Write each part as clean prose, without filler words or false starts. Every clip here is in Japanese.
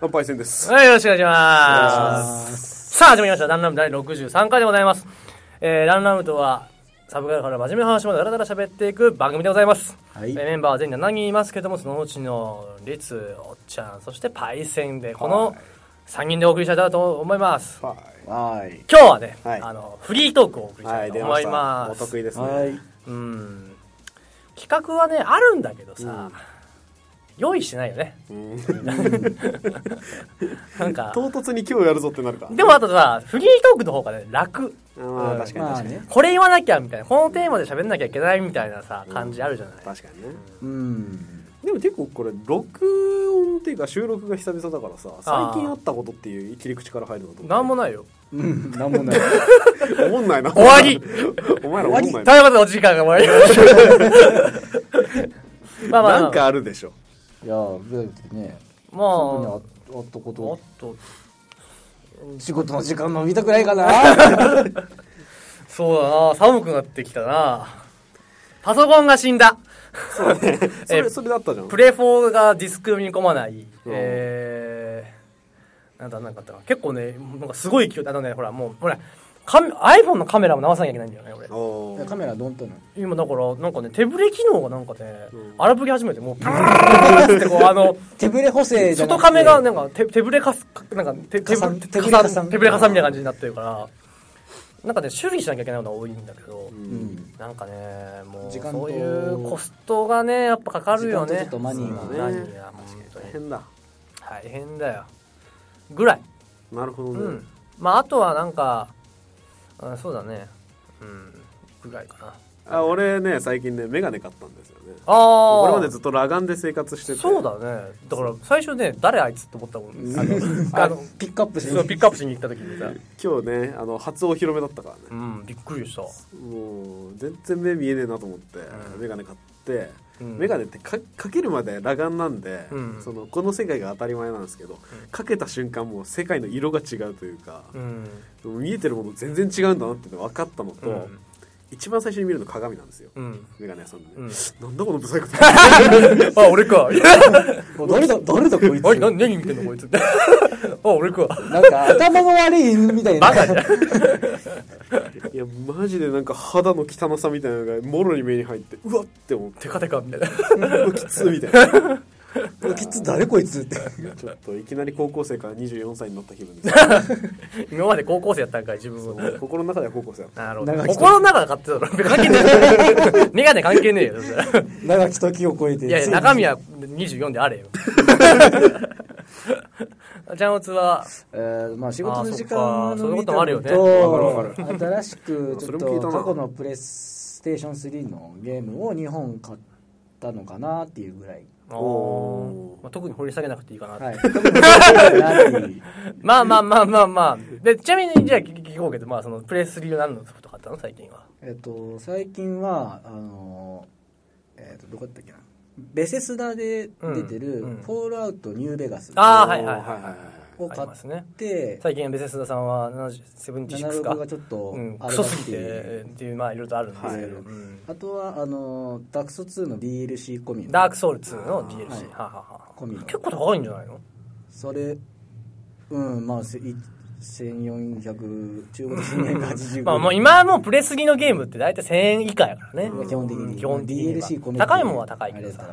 乾杯戦です。はい、よろしくお願いします。さあ、始まりました。ランラム第63回でございます。ランラムとはサブカルから真面目な話もだらだら喋っていく番組でございます。はい、メンバーは全員7人いますけども、そのうちのリツ、おっちゃん、そしてパイセンで、この3人でお送りしたいと思います。はい、今日はね、はい、フリートークをお送りしたいと思います。お得意ですね。はい、企画はね、あるんだけどさ、用意してないよね。なんか唐突に今日やるぞってなるか。でもあとさ、フリートークの方がね、楽。確かに確かに。これ言わなきゃみたいな、このテーマで喋んなきゃいけないみたいなさ、感じあるじゃない。確かにね。でも結構これ録音っていうか収録が久々だからさ、最近あったことっていう切り口から入るのと思う。なんもないよ。なんもない。思んないな。終わり。お前ら思んない。ということでお時間が終わり。まあまあなんかあるでしょ。いやね、まああったこと。仕事の時間伸びたくないかな。そうだな。寒くなってきたな。パソコンが死んだ。そうね、それだったじゃん。プレ4がディスクに込まない、なんかあったか、結構ね、なんかすごい勢い、ほらもうiPhone のカメラも直さなきゃいけないんだよね、俺。カメラどんとなの今だから、なんかね、手ブレ機能がなんかね、荒ぶり始めて、もうブーってこう手ブレ補正じゃなくて、外カメがなんか手ブレかす、なんか手ブレかさみたいな感じになってるから、なんかね、修理しなきゃいけないのが多いんだけど、なんかね、もうそういうコストがね、やっぱかかるよね。時間とちょっとマニーがね、大変だ。大変だよ。ぐらい。なるほどね。まああとはなんか、そうだね。ぐらいかな。俺ね、最近ね、メガネ買ったんですよね。これまでずっと裸眼で生活してて。そうだね。だから最初ね、誰あいつって思ったもんです。ピックアップしに行った時にさ、今日ね、初お披露目だったからね。びっくりした。もう全然目見えねえなと思って、メガネ買って、メガネってかけるまで裸眼なんで、この世界が当たり前なんですけど、かけた瞬間もう世界の色が違うというか、見えてるもの全然違うんだなって分かったのと、一番最初に見るの鏡なんですよ。メガネ屋さんで、なんだこのブサイクって。あ、俺か。誰だこいつ。何見てんのこいつって。あ、俺か。なんか頭が悪いみたいな。バカじゃん。いやマジでなんか肌の汚さみたいなのがもろに目に入って、うわって思って、テカテカみたいな。きつみたいな。きつ誰こいつって。ちょっといきなり高校生から24歳になった気分です。今まで高校生やったんかい、自分は。心の中では高校生やった。なるほど。心の中で買ってたの。関係ねえ。メガネ関係ねえよ。長き時を超えて。いやいや、中身は24であれよ。ジャンオツは、仕事の時間の見たのと、新しくちょっと過去のプレステーション3のゲームを2本買ったのかなっていうぐらい。特に掘り下げなくていいかなって。まあ。で、ちなみにじゃあ聞こうけど、そのプレスリーは何のソフト買ったの最近は。最近はどこだったっけな。ベセスダで出てる、フォールアウトニューベガス。を買って、最近ベセスダさんは76がちょっとクソすぎてっていう、いろいろとあるんですけど、あとはダークソウル2の DLC 込み、ダークソウル2の DLC 込み結構高いんじゃないのそれ。1400中国1580円。今はもうプレスリーのゲームって大体1000円以下やからね、基本的に DLC 込み高いもんは高いけどさ。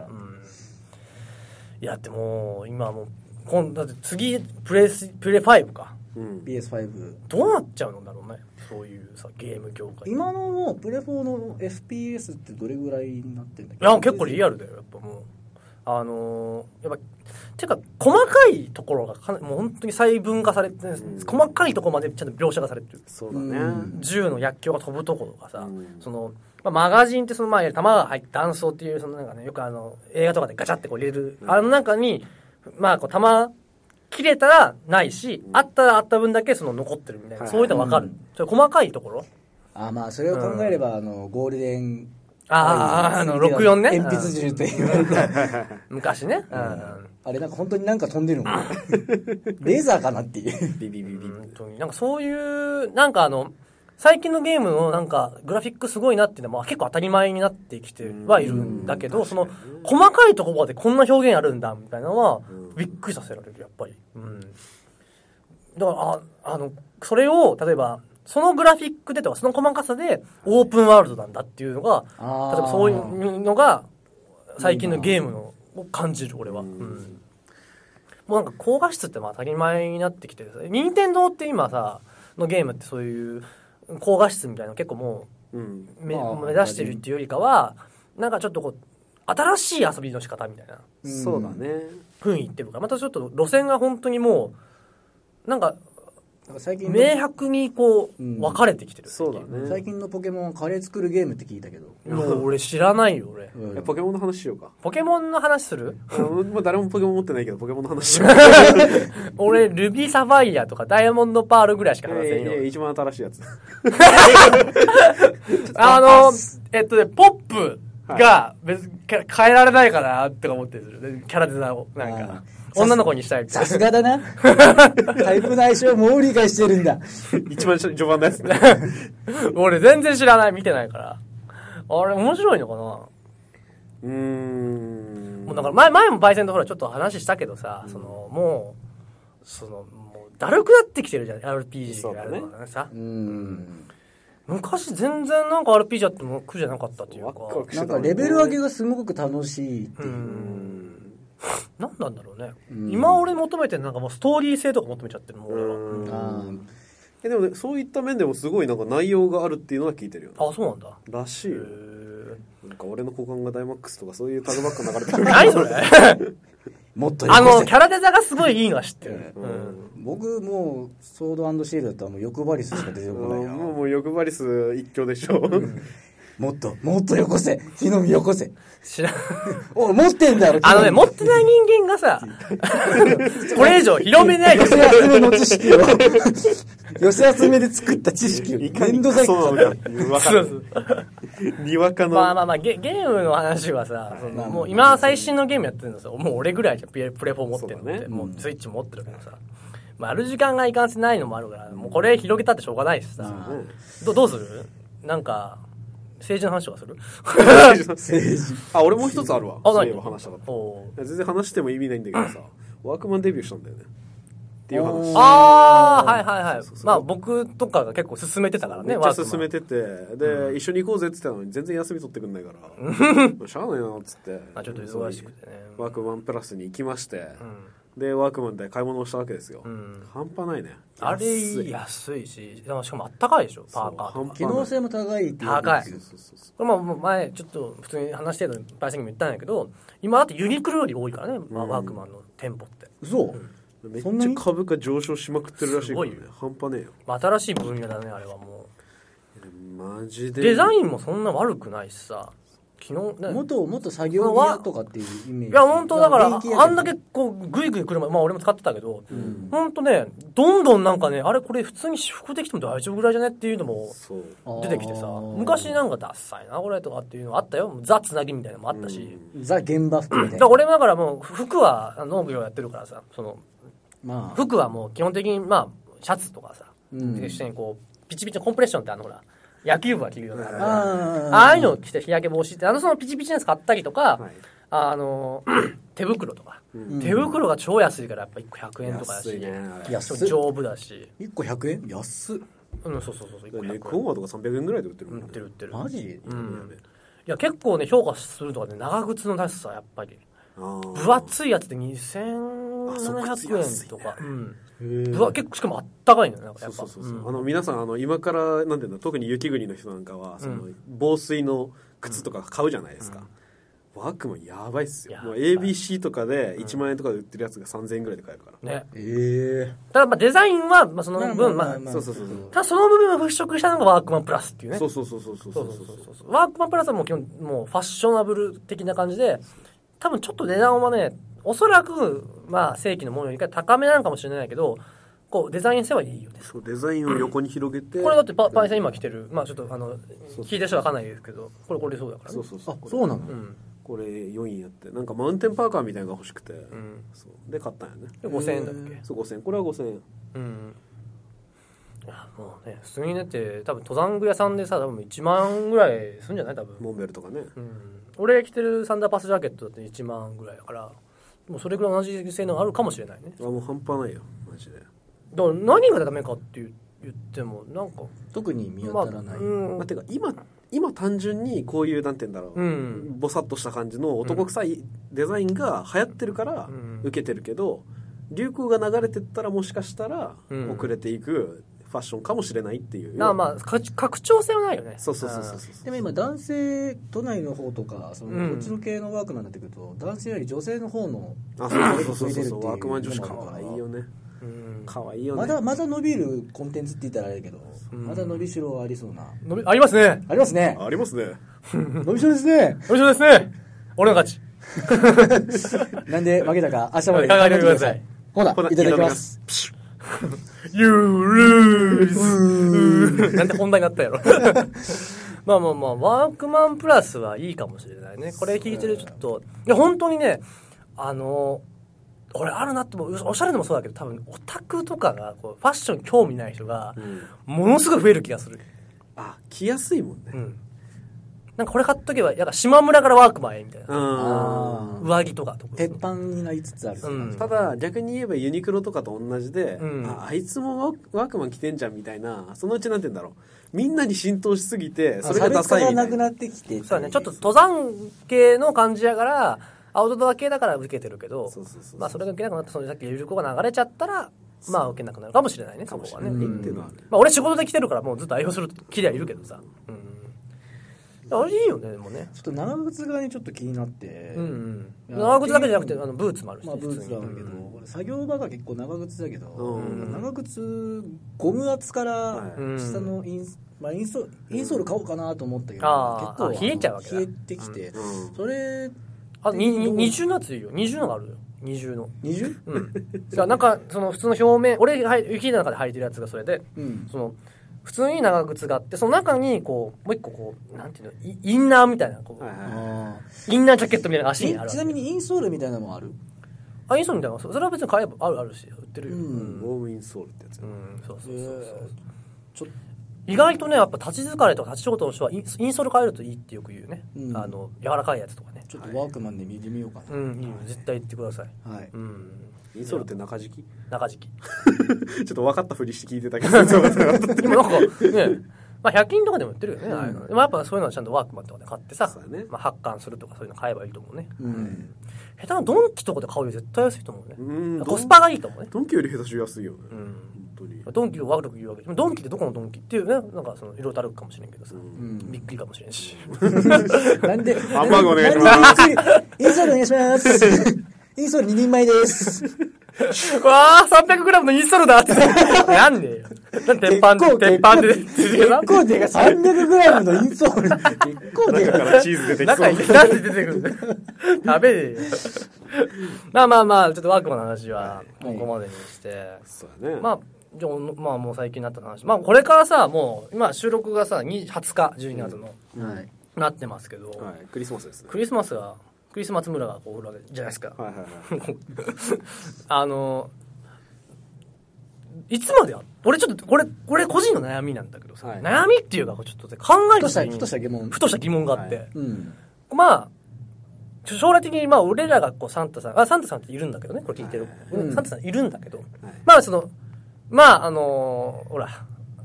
いやでも今もうだって次プレ5か、PS5 どうなっちゃうんだろうね、そういうさゲーム業界。今のプレ4の FPS ってどれぐらいになってるんだっけ。いや結構リアルだよ、やっぱもうやっぱてか細かいところがもう本当に細分化されて、細かいところまでちゃんと描写がされてる。そうだね。銃の薬莢が飛ぶところとかさ、そのマガジンってその弾が入って弾倉っていう、そのなんかね、よく映画とかでガチャってこう入れる、あの中に弾切れたらないし、あったらあった分だけその残ってるみたいな、はい、そういうの分かる、うん、ちょっと細かいところ、あ、まあそれを考えれば、うん、ゴールデン、あの64ね、鉛筆銃と言われた昔ね、うんうん、あれなんか本当になんか飛んでるもんレーザーかなっていうビビビビ、本当になんかそういうなんか最近のゲームのなんかグラフィックすごいなっていうのは結構当たり前になってきてはいるんだけど、その細かいところでこんな表現あるんだみたいなのはびっくりさせられる、やっぱり、うん、だからそれを例えばそのグラフィックでとかその細かさでオープンワールドなんだっていうのが、例えばそういうのが最近のゲームのを感じる俺は、うん、もうなんか高画質ってまあ当たり前になってきてる、任天堂って今さのゲームってそういう高画質みたいなの結構もう、うん、目指してるっていうよりかはなんかちょっとこう新しい遊びの仕方みたいな、そうだね、雰囲気っていうかまたちょっと路線が本当にもうなんか最近明白にこう分かれてきてる、うん、そうだね、最近のポケモンはカレー作るゲームって聞いたけど、もう俺知らないよ俺、うん、ポケモンの話しようか、ポケモンの話する誰もポケモン持ってないけどポケモンの話しよう俺ルビーサファイアとかダイヤモンドパールぐらいしか話せないよ、一番新しいやつポップが別に変えられないかなって思ってるキャラデザをなんか女の子にしたい。さすがだな。タイプの相性もう理解してるんだ。一番序盤のやつね。俺全然知らない、見てないから。あれ面白いのかな。もうだから前もパイセンとほらちょっと話したけどさ、そのもうもうだるくなってきてるじゃん RPG があるからさ。昔全然なんか RPG あっても苦じゃなかったっていうか。なんかレベル上げがすごく楽しいっていう。何なんだろうね、うん、今俺求めてるなんかもうストーリー性とか求めちゃってるもん俺は、うん、でもねそういった面でもすごいなんか内容があるっていうのは聞いてるよ、ね、あそうなんだらしいよ、なんか俺の股間がダイマックスとかそういうタグばっか流れてる何それもっとキャラデザがすごいいいのは知ってるね、うんうん、僕もうソード&シールドだったらもう欲張りスしか出てこないな、もう欲張りス一強でしょ、うんもっとよこせ火の見よこせ知らんお持ってんだろ持ってない人間がさこれ以上広めない寄せ集めの知識を寄せ集めで作った知識を面倒だけどにわかのまあゲームの話はさ、はい、もう今最新のゲームやってるのさ、もう俺ぐらいじゃんプレフォー持ってるのって、ね、もうスイッチ持ってるけどさ、まあ、ある時間がいかんせないのもあるから、もうこれ広げたってしょうがないしさ、どうするなんか政治の話とかする政治あ、俺もう一つあるわ。あ、何話したかった。全然話しても意味ないんだけどさ、ワークマンデビューしたんだよね。っていう話。ああ、はいはいはい。そうそう、まあ僕とかが結構進めてたからね、ワークマン。めっちゃ進めてて、で、うん、一緒に行こうぜって言ったのに全然休み取ってくんないから、しゃあないなっつって。あ、ちょっと忙しくてね。ワークマンプラスに行きまして、うん、で、ワークマンで買い物をしたわけですよ。うん、半端ないね。あれ安いし、しかもあったかいでしょ、パーカーとか。機能性も高いっていう。高い。これも前、ちょっと普通に話してるのに、パイセンにも言ったんだけど、今だってユニクロより多いからね、ワークマンの店舗って。そう、めっちゃ株価上昇しまくってるらしいからね。半端ねえよ。新しい分野だね、あれはもう。マジで。デザインもそんな悪くないしさ。元作業はとかっていうイメージ。いや本当だからあんだけこうグイグイ車、まあ俺も使ってたけど、うん、本当ねどんどんなんかねあれこれ普通に私服できても大丈夫ぐらいじゃねっていうのも出てきてさ、昔なんかダッサいなこれとかっていうのあったよ、ザつなぎみたいなのもあったし、うん、ザ現場服みたいな。だから俺もだからもう服は農業やってるからさ、その、まあ、服はもう基本的にまあシャツとかさ、うん、一緒にこうピチピチのコンプレッションってほら。野球部は着るような、ああいうのを着て日焼け防止ってそのピチピチのやつ買ったりとか、はい、手袋とか、うん、手袋が超安いからやっぱ1個100円とかだし、安い丈夫だし1個100円安っ、うん、そう1個100円、ネックウォーマーとか300円ぐらいで売ってる、ね、売ってるマジ、うん、いや結構ね評価するとかね、長靴の安さやっぱり分厚いやつで2700円とか、結構しかもあったかいのよ、なんかやっぱそう、皆さん今からなんていうんだ、特に雪国の人なんかはその、うん、防水の靴とか買うじゃないですか、うん、ワークマンやばいっすよ、もう ABC とかで1万円とかで売ってるやつが3000円ぐらいで買えるからね。ただまあデザインはまあその分まあそうただその部分を払拭したのがワークマンプラスっていうね。そうワークマンプラスはもう基本もうファッショナブル的な感じで、多分ちょっと値段はねおそらく、まあ、正規のものよりか高めなのかもしれないけど、こうデザイン性はいいよね。そう、デザインを横に広げて、うん、これだってパイセン今着てる、まあちょっとそう聞いた人は分かんないですけど、これそうだからね。そうそうそう、あ、そうなの、うん、これ4位やって、なんかマウンテンパーカーみたいなのが欲しくて、うん、そうで買ったんやね。5000円だっけ。そう5000円、これは5000円。うん、もうね、普通にだって多分登山具屋さんでさ、多分1万ぐらいするんじゃない、多分モンベルとかね、うん、俺着てるサンダーパスジャケットだって1万ぐらいだから、もうそれぐらい同じ性能あるかもしれないね。あ、もう半端ないよマジで。だから何がダメかって言ってもなんか特に見当たらない、まあ、うん、まあ、てか今単純にこういうなんて言うんだろう、うん、ボサッとした感じの男臭いデザインが流行ってるからウケてるけど、流行が流れてったらもしかしたら遅れていくファッションかもしれないっていう、うん、まあ拡張性はないよね。そうそうそうそうそう。でも今男性都内の方とかそのこっちの系のワークマンになってくると、男性より女性の方の、あ、そうワークマン女子かわいいよね。可愛いよね。まだ伸びるコンテンツって言ったらあれだけど、まだ伸びしろはありそうな。ありますね。ありますね。ありますね。伸びしろですね。伸びしろですね。俺の勝ち。なんで負けたか明日まで考えてください。ほら、いただきます。You lose! なんて本題になったやろ。まあまあまあ、ワークマンプラスはいいかもしれないね。これ聞いてるちょっと。いや、本当にね、俺あるなって思う。おしゃれでもそうだけど、多分オタクとかがこうファッション興味ない人が、ものすごい増える気がする。あ、着やすいもんね。うん。なんかこれ買っとけば、やっぱ島村からワークマンへみたいな。上着とか。鉄板になりつつある、うん。ただ逆に言えばユニクロとかと同じで、うん、あいつもワークマン着てんじゃんみたいな、そのうちなんて言うんだろう。みんなに浸透しすぎて、それがダサいみたいな。差別化がなくなってきて。そうだね。ちょっと登山系の感じやから、アウトドア系だから受けてるけど、そうまあそれが受けなくなって、そのさっき流行が流れちゃったら、まあ受けなくなるかもしれないね。かもしれない。っていうのはね。まあ俺仕事で来てるからもうずっと愛用する気ではいるけどさ。うん、あれいいよね。でもね、ちょっと長靴がねちょっと気になって、うんうん、長靴だけじゃなくてブーツもあるし、まあ、ブーツだけど、うん、作業場が結構長靴だけど、うん、長靴ゴム厚から下のインソール買おうかなと思ったけど、うん、結構冷えちゃうわけだ。冷えてきて、うん、それあ二重のやついいよ。二重のがあるよ。二重の二重、うん、なんかその普通の表面、俺雪の中で履いてるやつがそれで、うん、その普通に長靴があって、その中にこうもう一個こうなんていうのインナーみたいなこう、インナージャケットみたいな足にある。ちなみにインソールみたいなのもある？あ、インソールみたいなのそれは別に買えばあるし売ってるよ。うんうん、ウォームインソールってやつ。うん、そう。ちょっと意外とね、やっぱ立ち疲れとか立ち仕事の人はインソール変えるといいってよく言うね。うん、柔らかいやつとかね。ちょっとワークマンで見てみようかな。うん、はい、絶対言ってください。はい。うん。インソールって中敷きちょっと分かったふりして聞いてたけどでもなんかね、まあ100均とかでも売ってるよね、うん、あのでもやっぱそういうのはちゃんとワークマンとかで買ってさ、ね、まあ、発刊するとかそういうの買えばいいと思うね、うん、下手なドンキとかで買うより絶対安いと思うね、うん、コスパがいいと思うね。ドンキより下手し安いよね、うん、本当にドンキを悪く言うわけで、ドンキってどこのドンキっていうね、なんかその色たるくかもしれんけどさ、うん、びっくりかもしれんしなんでハンバーグお願いします。インソールお願いしますインソール2人前です。わあ、300g のインソールだって。なんでよ。鉄板で。結構でかい。300g のインソール。結構でかい。中からチーズ出てきそう。中に出てくる。食べれよ。まあ、ちょっとワークマンの話は、ここまでにして。はい、そうだね。まあ、じゃあ、まあもう最近になった話。まあこれからさ、もう、今収録がさ、20日、12月の、はい、なってますけど。はい、クリスマスですね。クリスマス村がこう売るわけじゃないですか、はいはいはい、いつまでは俺ちょっとこれ個人の悩みなんだけどさ、はい、悩みっていうかちょっと考えてみるふとした疑問があって、はい、うん、まあ将来的にまあ俺らがこうサンタさんっているんだけどね、これ聞いてる、はいはい、サンタさんいるんだけど、はい、まあそのまあほら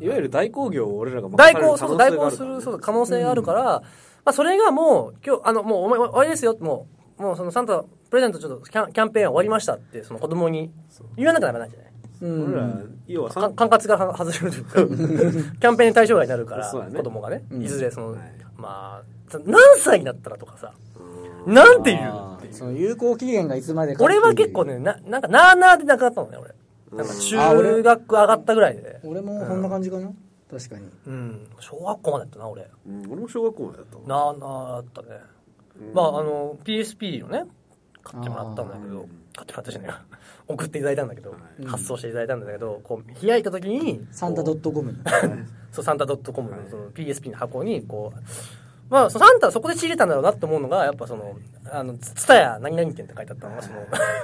いわゆる代行業を俺らが任される可能性があるから、代行するそう可能性があるから。うん、まあ、それがもう、今日、もう終わりですよ、もうそのサンタプレゼントちょっとキャンペーンは終わりましたって、その子供に言わなきゃならないじゃない。うん。俺ら、要は管轄が外れるというか、キャンペーン対象外になるから、ね、子供がね、いずれその、うん、まあ、何歳になったらとかさ、なんて言うっていう。その有効期限がいつまでか。俺は結構ね、なんか、なーなーでなくなったのね、俺。なんか、中学上がったぐらいで、ね。俺もこんな感じかな。確かに、うん、小学校までだったな俺、うん、俺も小学校までだったなあったね、うん、まあPSP のね買ってもらったんだけど、買ってもらったじゃないか送っていただいたんだけど、はい、発送していただいたんだけど、こう開いた時にサンタ .com そうサンタ .com のその PSP の箱にこう、まあ、サンタはそこで仕入れたんだろうなって思うのがやっぱそのツタヤ何々店って書いてあったのがそ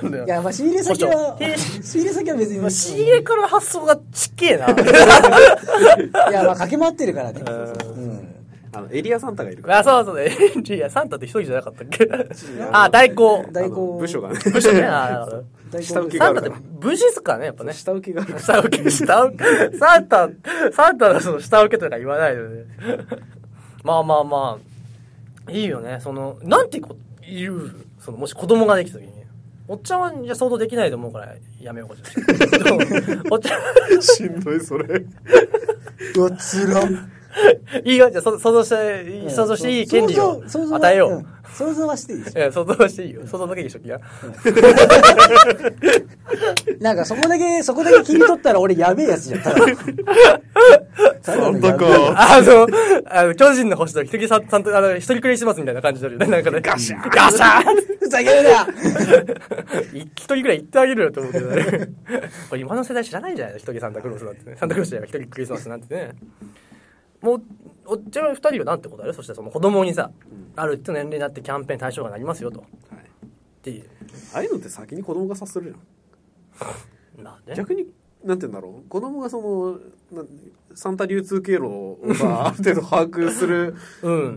のいやまあ仕入れ先は仕入れ先は別に、まあ、仕入れから発想がちっけえないやまあ駆け回ってるからね。エリアサンタがいるから。あ、そうそう、ね、エリアサンタって一人じゃなかったっけ？あ、代行。代行。部署がね。部署ね。あ下請けがあるから。サンタって部署ですからね、やっぱね。下請けがある。下請け、サンタのその下請けとか言わないよね。まあまあまあ、いいよね。その、なんて言う、その、もし子供ができた時に。おっちゃんはじゃ想像できないと思うからやめようか。おっちゃん。しんどい、それ。うわ、つらん。いいよ、じゃあ想像していい権利を与えよう。想像はしていいでしょ。いや、想像はしていいよ。想像だけでしょ、気が。なんかそこだけ切り取ったら俺やべえやつじゃん。ただそうだか。巨人の星と一人クレイしますみたいな感じになるよね。なんかね。ガシャーガシャーふざけるな一人くらい言ってあげるよと思うけどね。これ今の世代知らないじゃない一人サンタクロースだってね。サンタクロースじゃない一人クリスマスなんてね。もうおっちゃん2人はなんてことある？そしてその子供にさ、うん、あるって年齢になってキャンペーン対象がなりますよと、はい、っていうああいうのって先に子供が察するじゃん。なんで逆になんて言うんだろう、子供がそのサンタ流通経路をさある程度把握する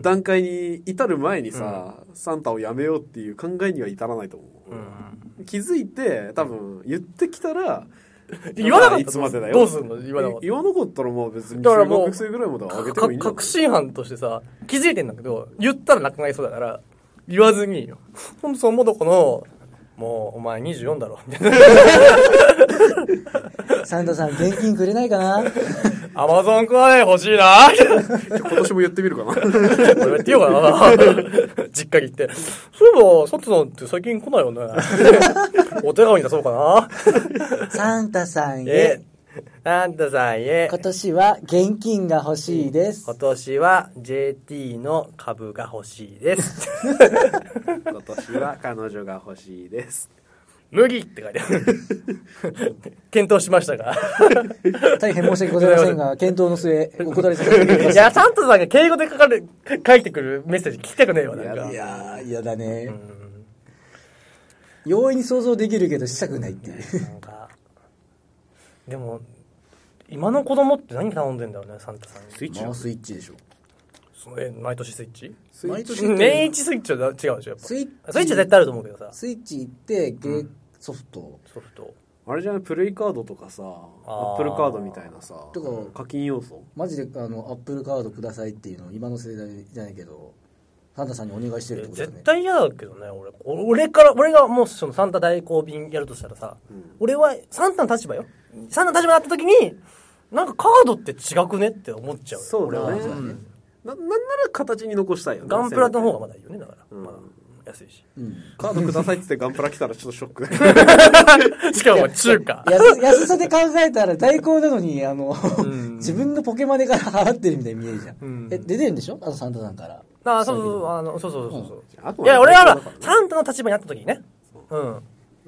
段階に至る前にさ、うん、サンタをやめようっていう考えには至らないと思う、うん、気づいて多分言ってきたら言わなかったらどうすんの？言わなかったらもう別に中学生ぐらいまで上げてもいいんだ。確信犯としてさ気づいてんだけど言ったらなくなりそうだから言わずにほんとそのもどこのもうお前24だろみたいなサンタさん現金くれないかなアマゾンクはね欲しいな今年も言ってみるかな言ってようかな実家に行ってそういえばサンタさんって最近来ないよねお手紙出そうかなサンタさんへサンタさんへ今年は現金が欲しいです。今年は JT の株が欲しいです今年は彼女が欲しいです無理って書いてある検討しましたが大変申し訳ございませんが検討の末お断りさせていただきますいやサンタさんが敬語で書いてくるメッセージ聞きたくねえわなんかいやだね、うん、容易に想像できるけどしたくないっていうなんかでも今の子供って何頼んでんだろうねサンタさんに。スイッチ、まあ、スイッチでしょ。毎年スイッチ？年一スイッチは違うでしょやっぱ。スイッチは絶対あると思うけどさ。スイッチ行ってゲー、うん、ソフト。あれじゃないプレイカードとかさ、アップルカードみたいなさ。とか課金要素。マジでアップルカードくださいっていうのを今の世代じゃないけど。サンタさんにお願いしてるってことだね。絶対嫌だけどね、俺がもうそのサンタ代行便やるとしたらさ、うん、俺はサンタの立場よ。サンタの立場だった時に、なんかカードって違くねって思っちゃう。そうだね。俺はうん、なんなら形に残したいよね。ガンプラの方がまだいいよね、だから。うんまあ安いし、うん、カードくださいって言ってガンプラ来たらちょっとショックしかも中華安さで考えたら代行なのに自分のポケマネから払ってるみたいに見えるじゃん、うん、出てるんでしょあのサンタさんから。あそういや俺はサンタの立場になった時にね、うん、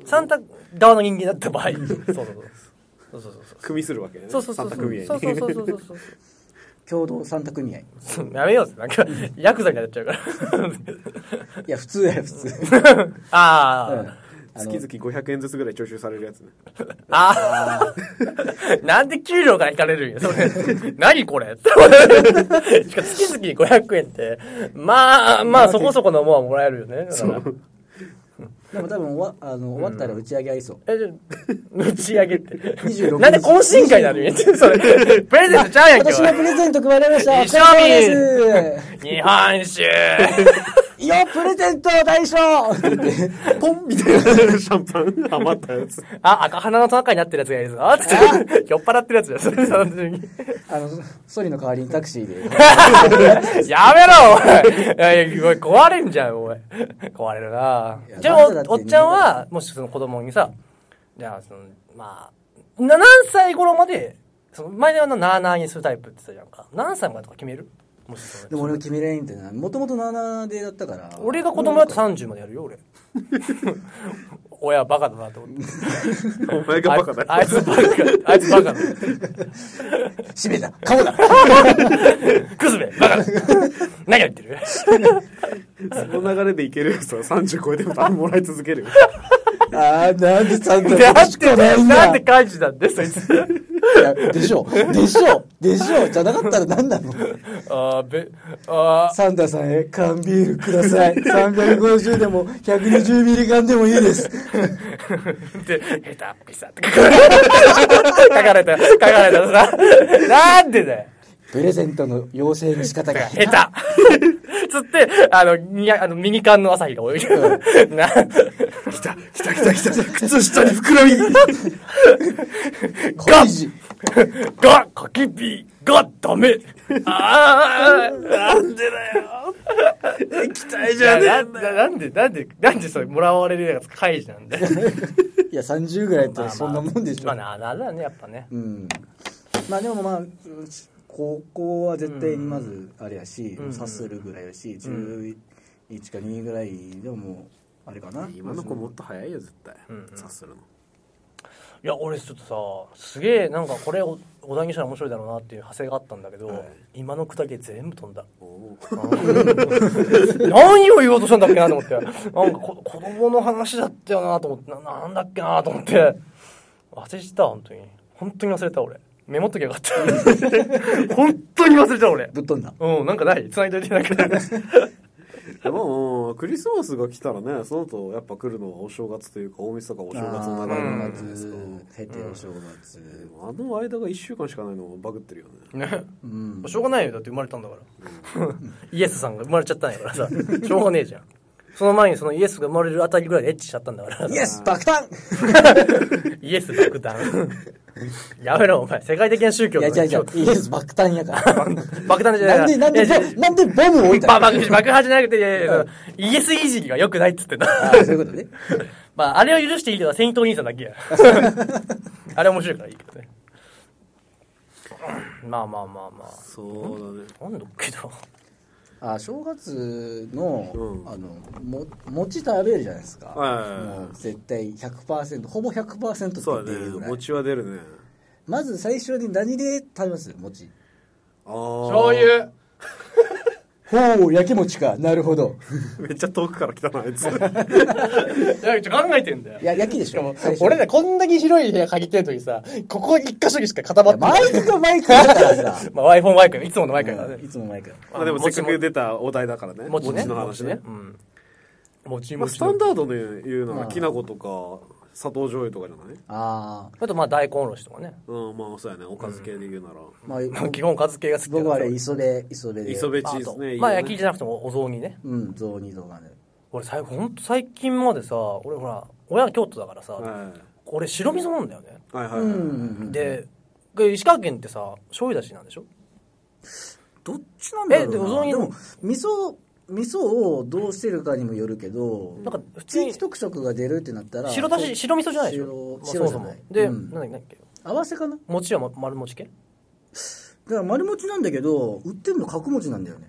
サンタ側の人間だった場合そう組するわけね。そうサンタ組合にそう共同サンタ組合やめようぜなんかヤクザになっちゃうからいや普通ああ、うん、月々500円ずつぐらい徴収されるやつね。ああなんで給料から引かれるんやそれ何これしか月々500円ってまあそこそこのもんはもらえるよね。そうでも多分終わったら打ち上げ合いそう。打ち上げって26なんで懇親会なのにそれプレゼントちゃうやんけ。私のプレゼント配られました。日本酒いやプレゼント大賞ポンみたいなシャンパン余ったやつ赤鼻のトナカイになってるやつがいるぞ酔っ払ってるやつだよそれ。ソリの代わりにタクシーでやめろおい壊れんじゃんおい壊れるな。じゃあおっちゃんはもしその子供にさじゃあそのまあ何歳頃までその前ではなあなあにするタイプって言ってたじゃんか。何歳までとか決める？でも俺は君レインってな、もともと7でやったから。俺が子供だと30までやるよ俺親はバカだなと思ってお前がバカだ、あいつバカあいつバカだしめた顔だくずめバカだ何を言ってるその流れでいけるやつは30超えても多分もらい続けるよあー、なんでちゃんと欲しくないんだ。なんで返しなんでそいつ。いや、でしょ。でしょ。でしょ。じゃなかったら何なの。サンダーさんへ缶ビールください。350でも120ミリ缶でもいいです。で、ヘタッピサって書かれた。書かれたさ。なんでだよ。プレゼントの要請の仕方が下手つってミニ缶の朝日が泳いでる来た来た来た来た靴下に膨らみがかき火がダメあーなんでだよ液体じゃねえんだよ。なんでそれもらわれるやつ開示なんでいや30ぐらいってそんなもんでしょ。まあなんだねやっぱね、うん、まあでもまあ高校は絶対にまずあれやし、うん、さするぐらいやし、11か2ぐらいでも、もうあれかな。今の子もっと早いよ絶対、うんうん、さするの。いや俺ちょっとさ、すげえなんかこれお題にしたら面白いだろうなっていう派生があったんだけど、はい、今のくだり全部飛んだ。何を言おうとしたんだっけなと思って、なんか子供の話だったよなと思って、なんだっけなと思って忘れてた。本当に忘れた。俺メモっときゃよかった本当に忘れちゃう俺。ぶっ飛んだ。うん、なんかない繋いでおいてなくてでもクリスマスが来たらね、その後やっぱ来るのはお正月というか大晦日かお正月の流れの感じですか。経てお正月、うん、あの間が1週間しかないのをバグってるよね。ね、うん、しょうがないよだって生まれたんだから、うん、イエスさんが生まれちゃったんやからさしょうがねえじゃん。その前にそのイエスが生まれるあたりぐらいでエッチしちゃったんだから。イエス爆弾イエス爆弾やめろお前、世界的な宗教だ。いや違う違う、イエス爆弾やから。爆弾じゃない。なんでボム置いたの爆破じゃなくて、イエスいじりが良くないっつってんだ。あそういうことね。まあ、あれを許していいのはセイントお兄さんだけや。あれ面白いからいいけどね。まあまあまあまあ。そうだね。なんだっけど。あ正月 の,、うん、餅食べるじゃないですか、はい、もう絶対 100% ほぼ 100% って言ってるぐらい、ね、餅は出るね。まず最初に何で食べます？餅。あ醤油ほう焼き餅か、なるほどめっちゃ遠くから来たなあいついや考えてんだよ。いや焼きでしょ俺らこんだけ広い部屋借りてるときさ、ここ一箇所にしか固まってない。マイクがマイクだからさまあ iPhone マイク、いつものマイクだからね、うん、いつものマイク。まあでもせっかく出たお題だからね、餅の話ね、うん、まあ、スタンダードでいうのはきな粉とか砂糖醤油とかじゃない？ああとまあ大根おろしとかね、うんまあそうやね、おかず系で言うなら、うんまあ、基本おかず系が好きだから僕はあれ磯辺で磯辺チーズね、いいね。まあ焼きじゃなくてもお雑煮ね、うん雑煮とかね。俺ほんと最近までさ、俺ほら親が京都だからさ、はい、俺白味噌なんだよね、はいはいはい、うん、で石川県ってさ醤油だしなんでしょ。どっちなんだろうな。でお雑煮でも味噌をどうしてるかにもよるけど、なんか普通に特色が出るってなったら白味噌じゃないでしょ。白じゃない、まあ、で、うん、なんだっけ合わせかな。餅は丸餅系だから丸餅なんだけど、売ってるの角餅なんだよね。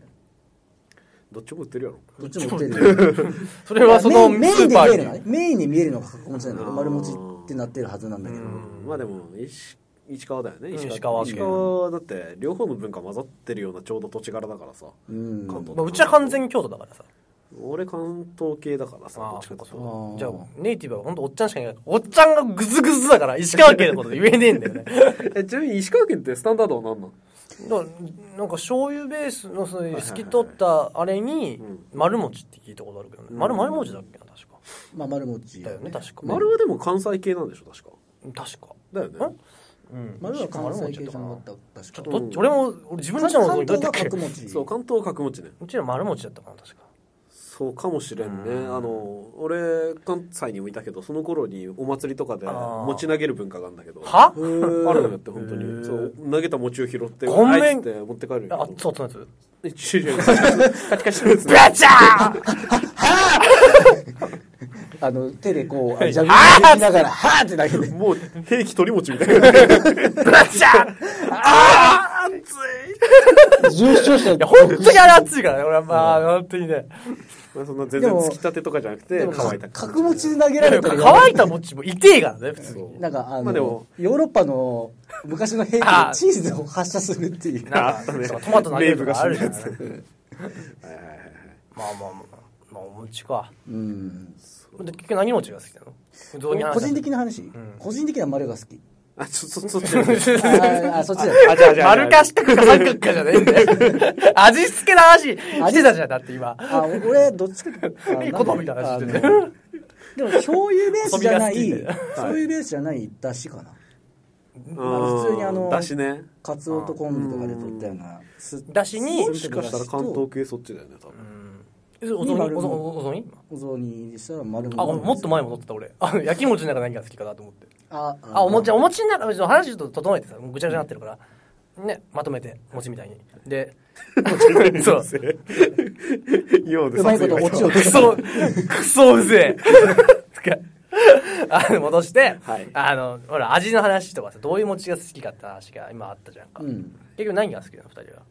どっちも売ってるやろ。どっちも売ってるそれはそのスーパーにメインに見えるのが角餅なんだけど、丸餅ってなってるはずなんだけど、まあでも石川だよね。石川だって両方の文化混ざってるようなちょうど土地柄だからさ、うん、関東、まあ、うちは完全に京都だからさ。俺関東系だからさ、どっちかというと。じゃあネイティブはほんとおっちゃんしかいない。おっちゃんがグズグズだから石川県のことで言えねえんだよねちなみに石川県ってスタンダードは何なの？なんか醤油ベースのその透き通ったあれに丸餅って聞いたことあるけどね、うん、丸餅だっけな確か、まあ、丸餅だよね確か。丸はでも関西系なんでしょ確かだよね。うん、丸は関西系じゃなかった確か。俺も自分たちのことだったっけ。そう関東角餅ね。うちら丸餅だったかな確か。そうかもしれんね。俺関西にもいたけど、その頃にお祭りとかで餅投げる文化があるんだけど。は？あるのよって本当に。そう投げた餅を拾ってあいつって持って帰る。あ、そうそうそう。え、終了。カチカチのやつ。バチャー。手でこう、ジャグジャグしながら、はーって投げて。もう、兵器取り持ちみたいな。ブラッシャーあー熱い重症者。いや、本当にあれ暑いからね、俺はまあ、本当にね。そんな全然突き立てとかじゃなくて、乾いた。角餅で投げられたり。乾いた餅も痛えからね、普通に。なんか、まあ、でもヨーロッパの昔の兵器でチーズを発射するっていう。あったね。トマト投げるとかあるじゃないですか。まあまあまあ、まあ、お餅か。うん。で結局何餅が好きなの？個人的な話、うん、個人的な丸が好き。あ、そっちだ。丸か四角か三角かじゃねえんだよ。味付けの話してたじゃん、だって今。あ、俺どっちか。いいことみたいな話してて。でも醤油ベースじゃない、醤油ベースじゃない出汁かな。普通に出汁ね。カツオと昆布とかで取ったような。出汁に。もしかしたら関東系そっちだよね、多分。お雑煮にしたら丸物。あ、もっと前も乗ってた俺。焼き餅の中何が好きかなと思って。あ、お餅の中、話ちょっと整えてさ、ぐちゃぐちゃになってるから。ね、まとめて、餅みたいに。で、そう。ようです。うまいこと餅を。くそううぜえ。戻して、はい、ほら、味の話とかさ、どういう餅が好きかって話が今あったじゃんか。うん、結局何が好きなの、二人は。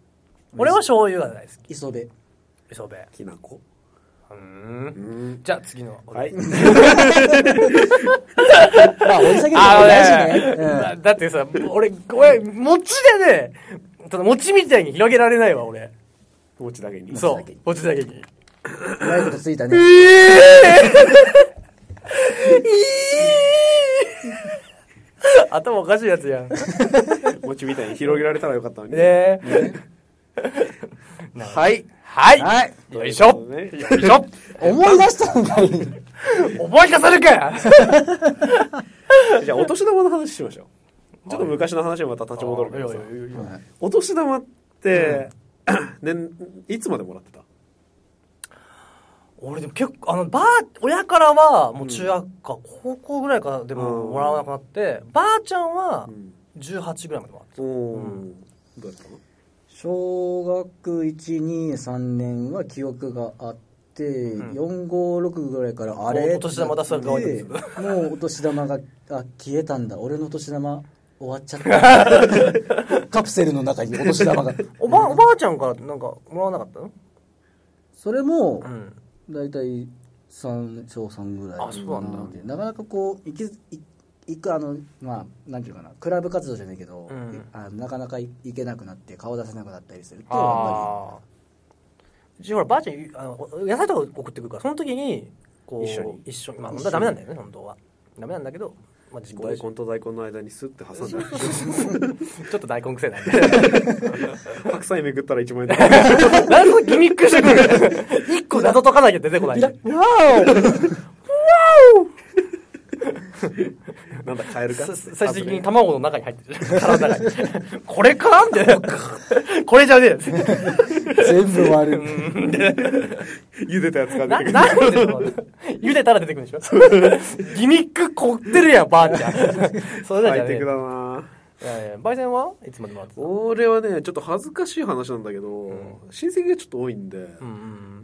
俺は醤油が大好き。磯辺。磯辺きなこじゃあ次のはいまあおじさんねだってさ俺餅でねただ餅みたいに広げられないわ俺餅だけにそう餅だけにうまいことついたね頭おかしいやつやん餅みたいに広げられたらよかったのにねはいはい、はい、よいしょよいしょ思い出したんだよ思い出されるかじゃあお年玉の話しましょうちょっと昔の話にまた立ち戻るけどさお年玉って、うんね、いつまでもらってた俺でも結構親からはもう中学か、うん、高校ぐらいからでももらわなくなって、うん、ばあちゃんは18ぐらいまでもらってた、うん、どうやったの小学1、2、3年は記憶があって、4、5、6ぐらいからあれお年玉出されてもうお年玉が消えたんだ俺のお年玉終わっちゃったカプセルの中にお年玉がおばあちゃんからなんかもらわなかったのそれも大体小3ぐらいあそうなんだなかなかこう行くまあ何ていうかなクラブ活動じゃないけど、なかなか行けなくなって顔出せなくなったりするっていうのはやっぱりうちほらばあちゃん野菜とか送ってくるからその時にこう一緒にまあ本当はダメなんだよね本当はダメなんだけど、まあ、大根と大根の間にスッて挟んだちょっと大根くせえな白菜めくったら1万円何のギミックしてくる1個謎解かなきゃ出てこないわーおなんだカエルか最終的に卵の中に入ってる体がこれかんってこれじゃねえ全部割る茹でたやつが出てくる茹でたら出てくるでしょギミック凝ってるやんばあちゃんそれじゃねえバイセンはいつまでもらってた俺はねちょっと恥ずかしい話なんだけど、親戚がちょっと多いんで、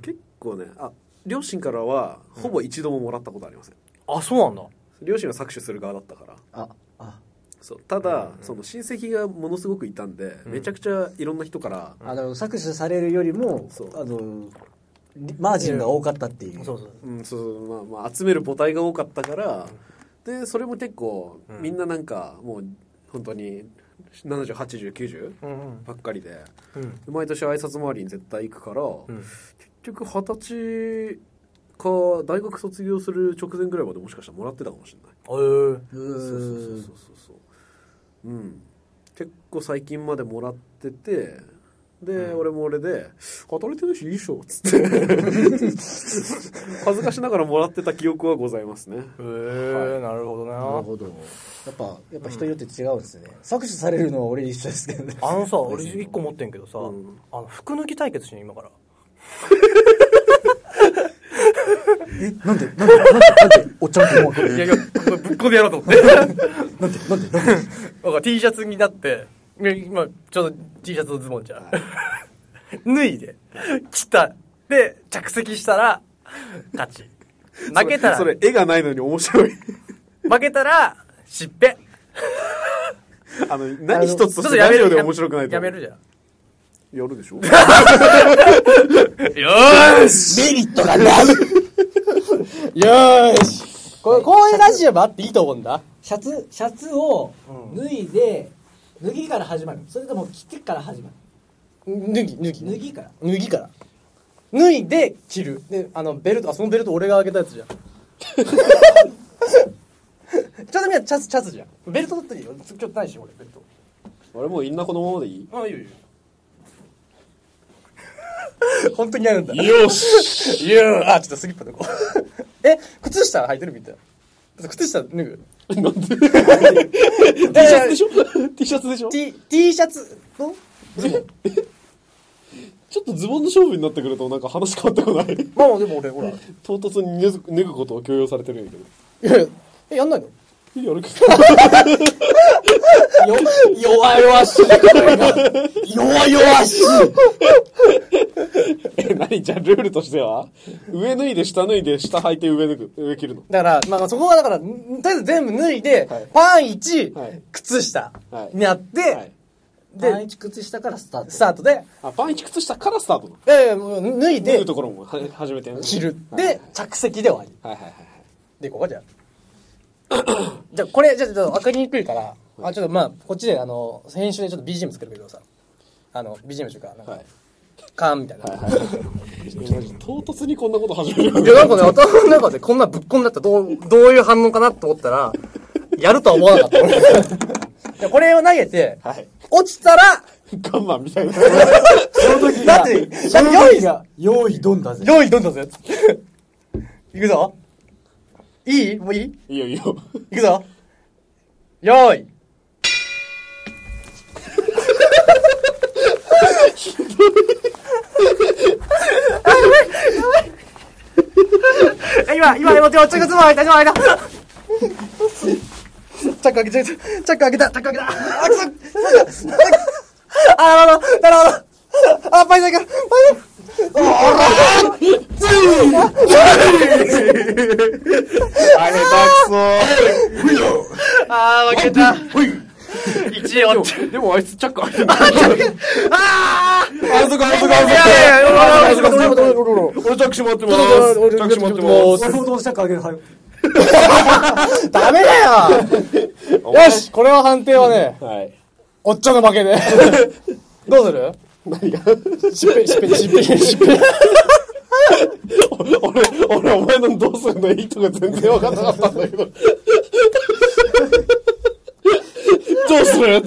結構ね両親からはほぼ一度ももらったことありません、あそうなんだ両親は搾取する側だったからそうただ、その親戚がものすごくいたんで、めちゃくちゃいろんな人から、搾取されるよりもマージンが多かったっていう、まあ、集める母体が多かったから、でそれも結構、みんななんかもう本当に70、80、90ばっかりで、毎年挨拶回りに絶対行くから、結局20歳大学卒業する直前ぐらいまでもしかしたらもらってたかもしれない。そう、うん、結構最近までもらっててで、俺も俺で働いてるしいいっしょっつって恥ずかしながらもらってた記憶はございますね。なるほどね。なるほど。やっぱ人によって違うんですね。搾取されるのは俺一緒ですけどね。さ俺1個持ってんけどさ、服脱ぎ対決しよう今から。なんでおっちゃんと思う。いやぶっ込んでやろうと思ってなんで T シャツになって今ちょうど T シャツのズボンじゃん脱いで着たで着席したら勝ち負けたらそれ絵がないのに面白い負けたらしっぺ何一つとしてラジオで面白くないとやめるじゃんやるでしょ。よーしメリットがないよーしこういうラジオもあっていいと思うんだ。シャツを脱いで、脱ぎから始まる、それとも着てから始まる。脱ぎから脱いで着る。で、ベルト、そのベルト俺が開けたやつじゃんちょっとみんなチャツじゃん。ベルト取っていいよ。ちょっとないし、俺ベルト。俺もうインナーこのままでいい？あ、いいよいいよ本当にやるんだ。よしあ、ちょっとスリッパでこう靴下履いてるみたいな。靴下脱ぐなんでTシャツでしょ Tシャツのズボンちょっとズボンの勝負になってくるとなんか話変わってこない。まあでも俺ほら唐突に脱ぐことを強要されてるんやけど。いやいややんないの？やるか弱々しい弱々しい何じゃあルールとしては上脱いで下脱いで下履いて上着るのだから、まあ、そこはだからとりあえず全部脱いで、はい、パン1、はい、靴下にあって、はいはい、でパン1靴下からスタートでパン1靴下からスタートの脱いで脱ぐところも初めて着る、はい、で着席で終わり、はいはいはい、でここじゃあじゃあこれじゃあちょっと分かりにくいから、あちょっとまあこっちで編集でちょっと BGM 作るけどさ、BGM というかなんか、はい、カーンみたいな、はいはい、唐突にこんなこと始める。いやなんかね頭の中でこんなぶっこんだったらどういう反応かなと思ったらやるとは思わなかったじゃこれを投げて、はい、落ちたらガンマンみたいなその時がだって用意ドンだぜいくぞ。いい？もういい？いいよいくぞよーいひどいあ、やばい今手をちょっとズボン開けたチャック開けたあ、くそあ、なるほどあ、パイセンあ、負けた。一位落ち。でもあいつチャック開いてる。あそこ。俺チャック閉まってます。俺もどうチャック開ける。はい。ダメだよ。よし、これは判定はね。はい。おっちゃんの負けね。どうする？何がしっぺり俺お前のどうするのいいとか全然わかんなかったんだけどどうする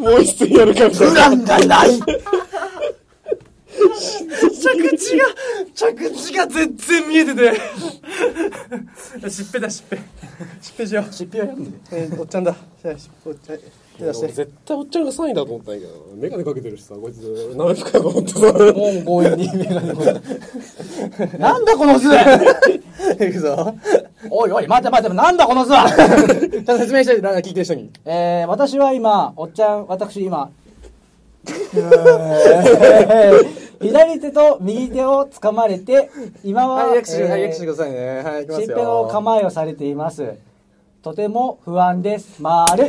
もう一戦やるかみたいな。プランがない着地が全然見えててしっぺしよう。しっぺはやんねおっちゃんだ。おっちゃん絶対おっちゃんが3位だと思ったんやけどメガネかけてるしさ、こいつ何深いか思ってさもう強引にメガネかけてなんだこの図いくぞ。おい待てなんだこの図はちょっと説明して聞いてる人に私は今おっちゃん私今左手と右手をつかまれて今ははい握手してくださいね。はい行きますよ。しっぺの構えをされています。とても不安です。まーる。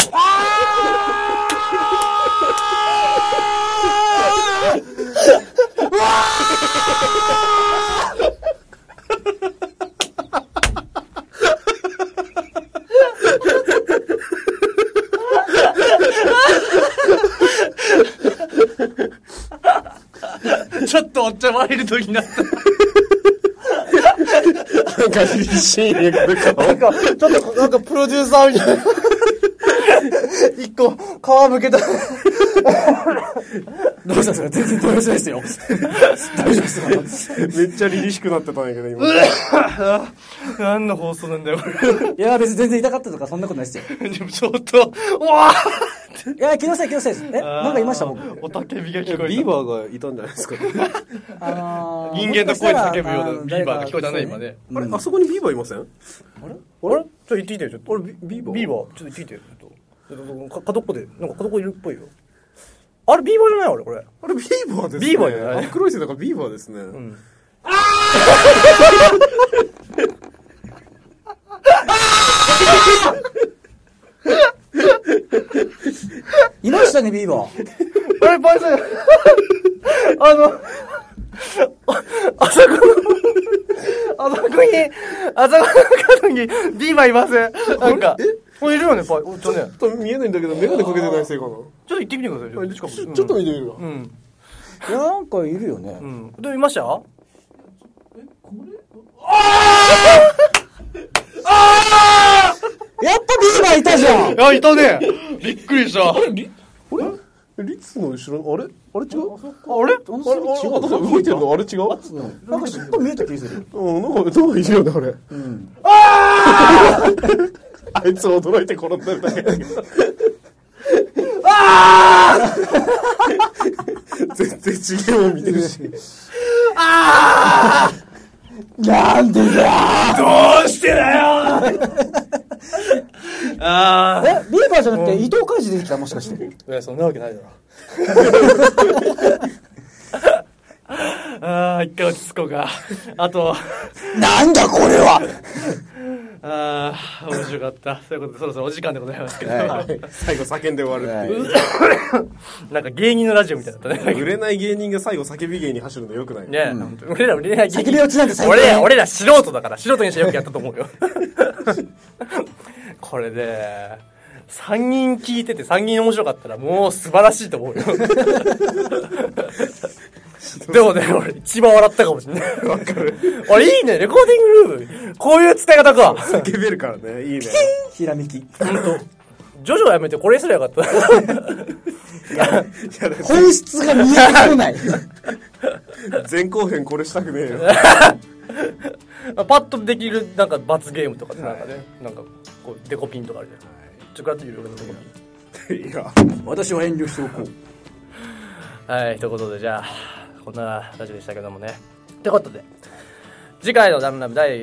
ちょっとお茶割れる時になった。なんか厳しいね、ちょっとなんかプロデューサーみたいな一個皮むけたどうしたんですか。全然大丈夫ですよ大丈夫ですか。めっちゃ凛々しくなってたんやけど今何の放送なんだよ俺。いや別に全然痛かったとかそんなことないですよでもちょっとうわーいや気のせいです。なんかいました僕。おたけびが聞こえた。ビーバーがいたんじゃないですか人間の声で叫ぶようなビーバーが聞こえたね今ね、うん、あれあそこにビーバーいません。あれちょっと行ってきてよ。ちょっと俺ビーバーちょっと聞いてよ。ちょっと片っぽでなんか片っぽいるっぽいよ。あれビーバーじゃない俺これ。あれビーバーですね。ビーバーじゃない。黒い線だからビーバーですね。うん、ああいましたねビーバー。れパイセンあそこにビーバーいます。なんかこれいるよね、パイ。ちょっと見えないんだけど、メガネかけてないせいかな。ちょっと行ってみてください。ちょっと見てみるわ。うん。なんかいるよね。うん。どう見ました？これ？ああやっぱビーバーいたじゃん。あ、いたね。びっくりした。あれリツの後ろ、あれ違う？あれ違う。動いてるのあれ違う？なんかちょっと見えた気する。うん、なんかどういるよねあれ。うん。ああ。あいつ驚いて転んでるだけだけどあ全然違うもん見てるしあなんでだどうしてだよあえビーバーじゃなくて伊藤海士出てきたもしかしていやそんなわけないだろあ一回落ち着こうかあとなんだこれはああ面白かったそういうことでそろそろお時間でございますけど、はい、最後叫んで終わるっていう、はい、なんか芸人のラジオみたいだったね。売れない芸人が最後叫び芸に走るのよくないね、うん、売れない芸人叫び落ちなんて最高。俺ら素人だから素人にしてよくやったと思うよこれで3人聞いてて3人面白かったらもう素晴らしいと思うよでもね、俺一番笑ったかもしれない。わかる。俺いいね、レコーディングルーム。こういう伝え方か。叫べるからね、いいね。ひらめき。ジョジョやめてこれにすればよかった。いや本質が見えてこない。前後編これしたくねえよ。パッとできるなんか罰ゲームとかでなんかね、はい、なんかこうデコピンとかあるじゃん。はい、ちょっとやってみるよ、デコピン。いや、私は遠慮しておこう。はい、ということでじゃあ。こんなラジオでしたけどもね。ってことで次回のダムナビ第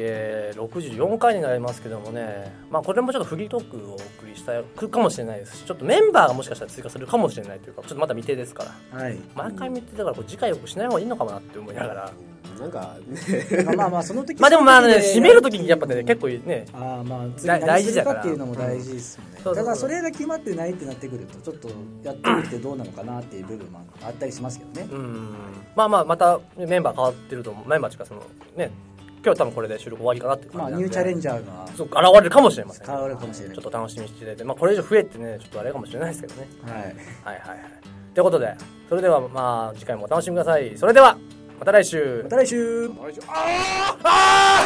64回になりますけどもね、まあ、これもちょっとフリートークをお送りしたくかもしれないですし、ちょっとメンバーがもしかしたら追加するかもしれないというか、ちょっとまだ未定ですから、はい、毎回未定だからこれ次回よくしない方がいいのかもなって思いながら、なんかねまあその時まあでもまあね締める時にやっぱね結構ねあまあ大事だからっていうのも大事ですよね、うん、だからそれが決まってないってなってくるとちょっとやってみてどうなのかなっていう部分もあったりしますけどね、うん、はい、まあまたメンバー変わってると思う。メンバーというかそのね今日多分これで収録終わりかなっていう感じで、まあ、ニューチャレンジャーがそう現れるかもしれません、ね、現れるかもしれない、ちょっと楽しみにしていただいて、まあ、これ以上増えてねちょっとあれかもしれないですけどね、はい、はいはいはいということでそれではまあ次回もお楽しみください。それではまた来週。また来週。ああ。